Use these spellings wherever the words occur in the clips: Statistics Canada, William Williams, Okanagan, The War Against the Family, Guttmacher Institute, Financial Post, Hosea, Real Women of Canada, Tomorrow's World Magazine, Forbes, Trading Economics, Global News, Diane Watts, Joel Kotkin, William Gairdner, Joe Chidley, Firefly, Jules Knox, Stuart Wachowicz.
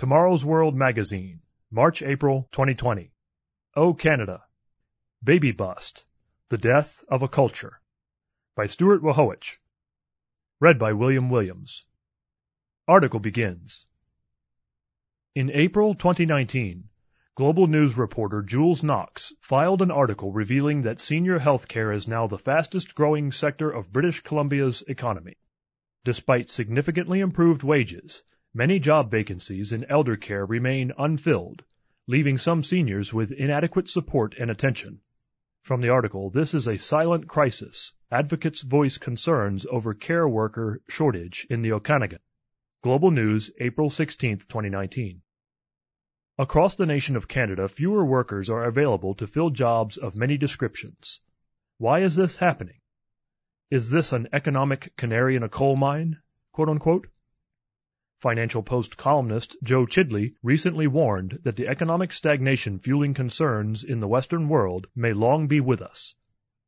Tomorrow's World Magazine, March-April 2020. O Canada, Baby Bust, The Death of a Culture, by Stuart Wachowicz. Read by William Williams. Article begins. In April 2019, Global News reporter Jules Knox filed an article revealing that senior healthcare is now the fastest-growing sector of British Columbia's economy. Despite significantly improved wages, many job vacancies in elder care remain unfilled, leaving some seniors with inadequate support and attention. From the article, "This is a Silent Crisis: Advocates Voice Concerns Over Care Worker Shortage in the Okanagan." Global News, April 16, 2019. Across the nation of Canada, fewer workers are available to fill jobs of many descriptions. Why is this happening? Is this an economic canary in a coal mine? Quote-unquote. Financial Post columnist Joe Chidley recently warned that the economic stagnation fueling concerns in the Western world may long be with us.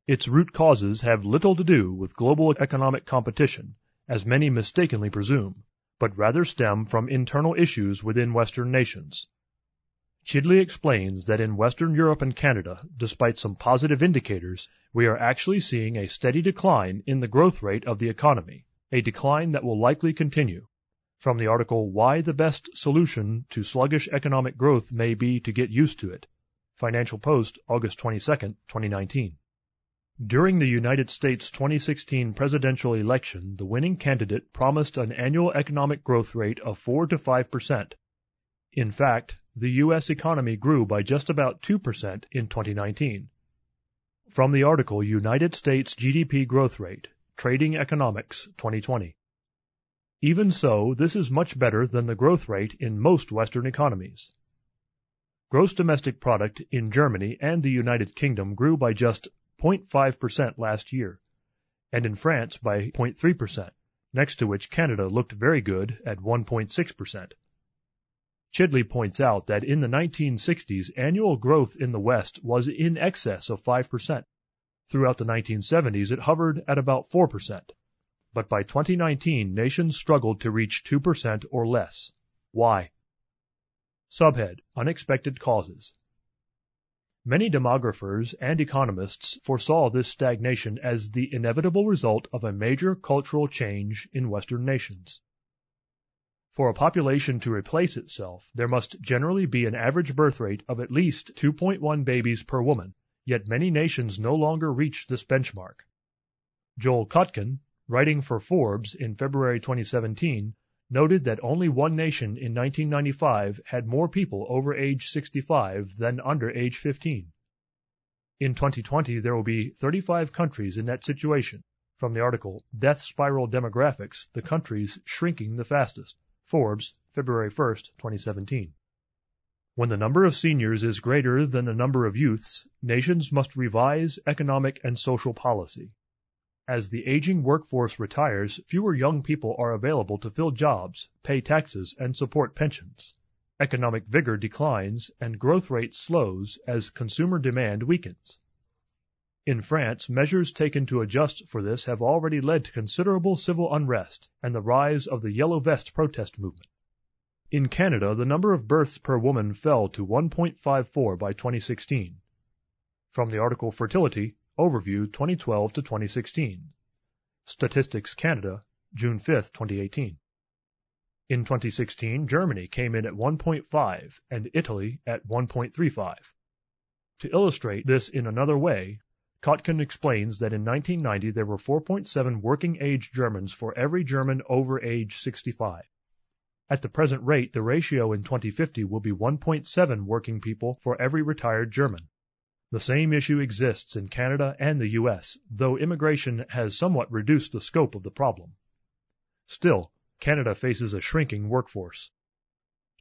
Its root causes have little to do with global economic competition, as many mistakenly presume, but rather stem from internal issues within Western nations. Chidley explains that in Western Europe and Canada, despite some positive indicators, we are actually seeing a steady decline in the growth rate of the economy, a decline that will likely continue. From the article, "Why the Best Solution to Sluggish Economic Growth May Be to Get Used to It," Financial Post, August 22, 2019. During the United States 2016 presidential election, the winning candidate promised an annual economic growth rate of 4% to 5%. In fact, the U.S. economy grew by just about 2% in 2019. From the article, "United States GDP Growth Rate, Trading Economics, 2020. Even so, this is much better than the growth rate in most Western economies. Gross domestic product in Germany and the United Kingdom grew by just 0.5% last year, and in France by 0.3%, next to which Canada looked very good at 1.6%. Chidley points out that in the 1960s, annual growth in the West was in excess of 5%. Throughout the 1970s, it hovered at about 4%. But by 2019, nations struggled to reach 2% or less. Why? Subhead: Unexpected Causes. Many demographers and economists foresaw this stagnation as the inevitable result of a major cultural change in Western nations. For a population to replace itself, there must generally be an average birth rate of at least 2.1 babies per woman, yet many nations no longer reach this benchmark. Joel Kotkin, writing for Forbes in February 2017, noted that only one nation in 1995 had more people over age 65 than under age 15. In 2020, there will be 35 countries in that situation. From the article, "Death Spiral Demographics, the Countries Shrinking the Fastest," Forbes, February 1, 2017. When the number of seniors is greater than the number of youths, nations must revise economic and social policy. As the aging workforce retires, fewer young people are available to fill jobs, pay taxes, and support pensions. Economic vigor declines and growth rate slows as consumer demand weakens. In France, measures taken to adjust for this have already led to considerable civil unrest and the rise of the Yellow Vest protest movement. In Canada, the number of births per woman fell to 1.54 by 2016. From the article, "Fertility: Overview 2012 to 2016," Statistics Canada, June 5, 2018. In 2016, Germany came in at 1.5 and Italy at 1.35. To illustrate this in another way, Kotkin explains that in 1990 there were 4.7 working-age Germans for every German over age 65. At the present rate, the ratio in 2050 will be 1.7 working people for every retired German. The same issue exists in Canada and the U.S., though immigration has somewhat reduced the scope of the problem. Still, Canada faces a shrinking workforce.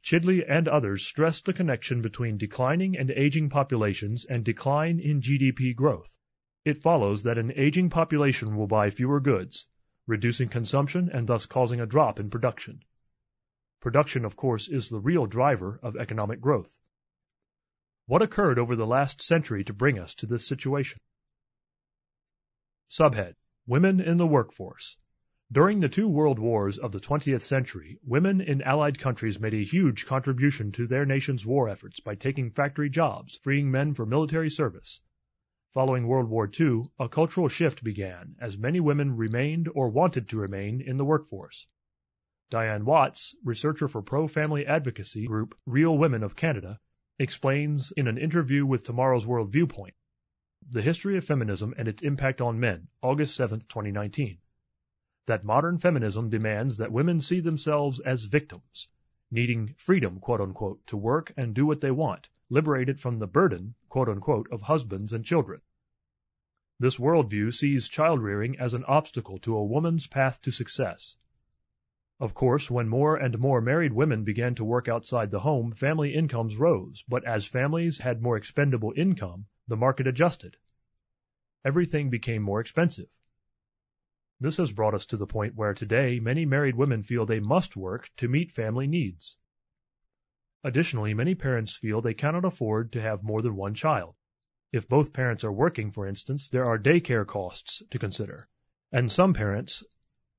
Chidley and others stress the connection between declining and aging populations and decline in GDP growth. It follows that an aging population will buy fewer goods, reducing consumption and thus causing a drop in production. Production, of course, is the real driver of economic growth. What occurred over the last century to bring us to this situation? Subhead: Women in the Workforce. During the two world wars of the 20th century, women in Allied countries made a huge contribution to their nation's war efforts by taking factory jobs, freeing men for military service. Following World War II, a cultural shift began as many women remained or wanted to remain in the workforce. Diane Watts, researcher for pro-family advocacy group Real Women of Canada, explains in an interview with Tomorrow's World Viewpoint, The History of Feminism and Its Impact on Men, August 7, 2019. That modern feminism demands that women see themselves as victims, needing freedom, quote-unquote, to work and do what they want, liberated from the burden, quote-unquote, of husbands and children. This worldview sees child-rearing as an obstacle to a woman's path to success. Of course, when more and more married women began to work outside the home, family incomes rose, but as families had more expendable income, the market adjusted. Everything became more expensive. This has brought us to the point where today many married women feel they must work to meet family needs. Additionally, many parents feel they cannot afford to have more than one child. If both parents are working, for instance, there are daycare costs to consider. And some parents,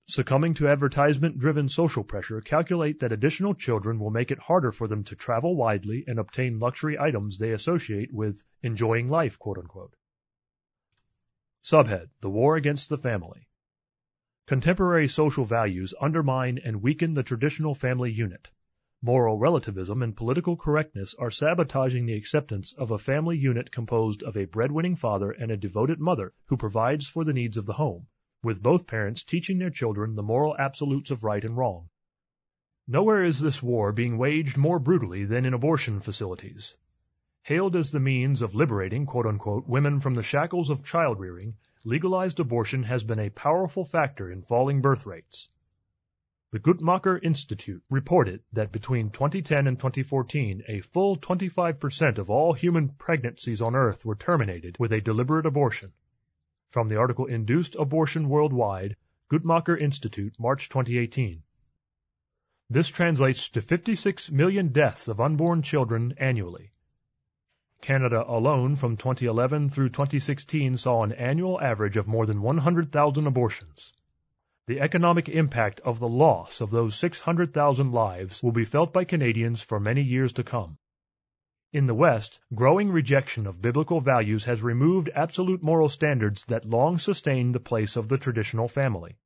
succumbing to advertisement-driven social pressure, calculate that additional children will make it harder for them to travel widely and obtain luxury items they associate with enjoying life, quote-unquote. Subhead: The War Against the Family. Contemporary social values undermine and weaken the traditional family unit. Moral relativism and political correctness are sabotaging the acceptance of a family unit composed of a breadwinning father and a devoted mother who provides for the needs of the home, with both parents teaching their children the moral absolutes of right and wrong. Nowhere is this war being waged more brutally than in abortion facilities. Hailed as the means of liberating, quote-unquote, women from the shackles of child-rearing, legalized abortion has been a powerful factor in falling birth rates. The Guttmacher Institute reported that between 2010 and 2014, a full 25% of all human pregnancies on Earth were terminated with a deliberate abortion. From the article Induced Abortion Worldwide, Guttmacher Institute, March 2018. This translates to 56 million deaths of unborn children annually. Canada alone from 2011 through 2016 saw an annual average of more than 100,000 abortions. The economic impact of the loss of those 600,000 lives will be felt by Canadians for many years to come. In the West, growing rejection of biblical values has removed absolute moral standards that long sustained the place of the traditional family.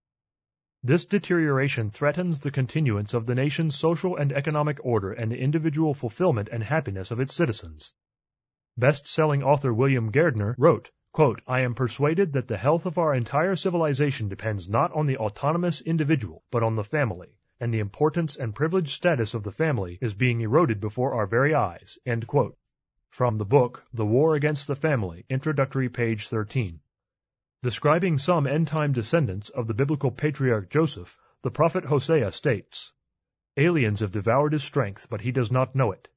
This deterioration threatens the continuance of the nation's social and economic order and the individual fulfillment and happiness of its citizens. Best-selling author William Gairdner wrote, quote, I am persuaded that the health of our entire civilization depends not on the autonomous individual, but on the family, and the importance and privileged status of the family is being eroded before our very eyes, end quote. From the book, The War Against the Family, introductory page 13. Describing some end-time descendants of the biblical patriarch Joseph, the prophet Hosea states, Aliens have devoured his strength, but he does not know it.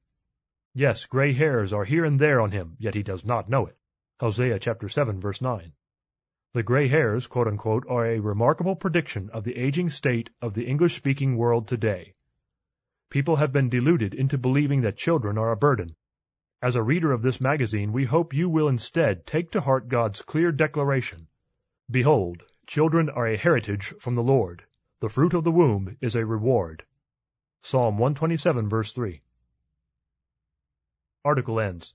Yes, gray hairs are here and there on him, yet he does not know it. Hosea chapter 7, verse 9. The gray hairs, quote-unquote, are a remarkable prediction of the aging state of the English-speaking world today. People have been deluded into believing that children are a burden. As a reader of this magazine, we hope you will instead take to heart God's clear declaration. Behold, children are a heritage from the Lord. The fruit of the womb is a reward. Psalm 127, verse 3. Article ends.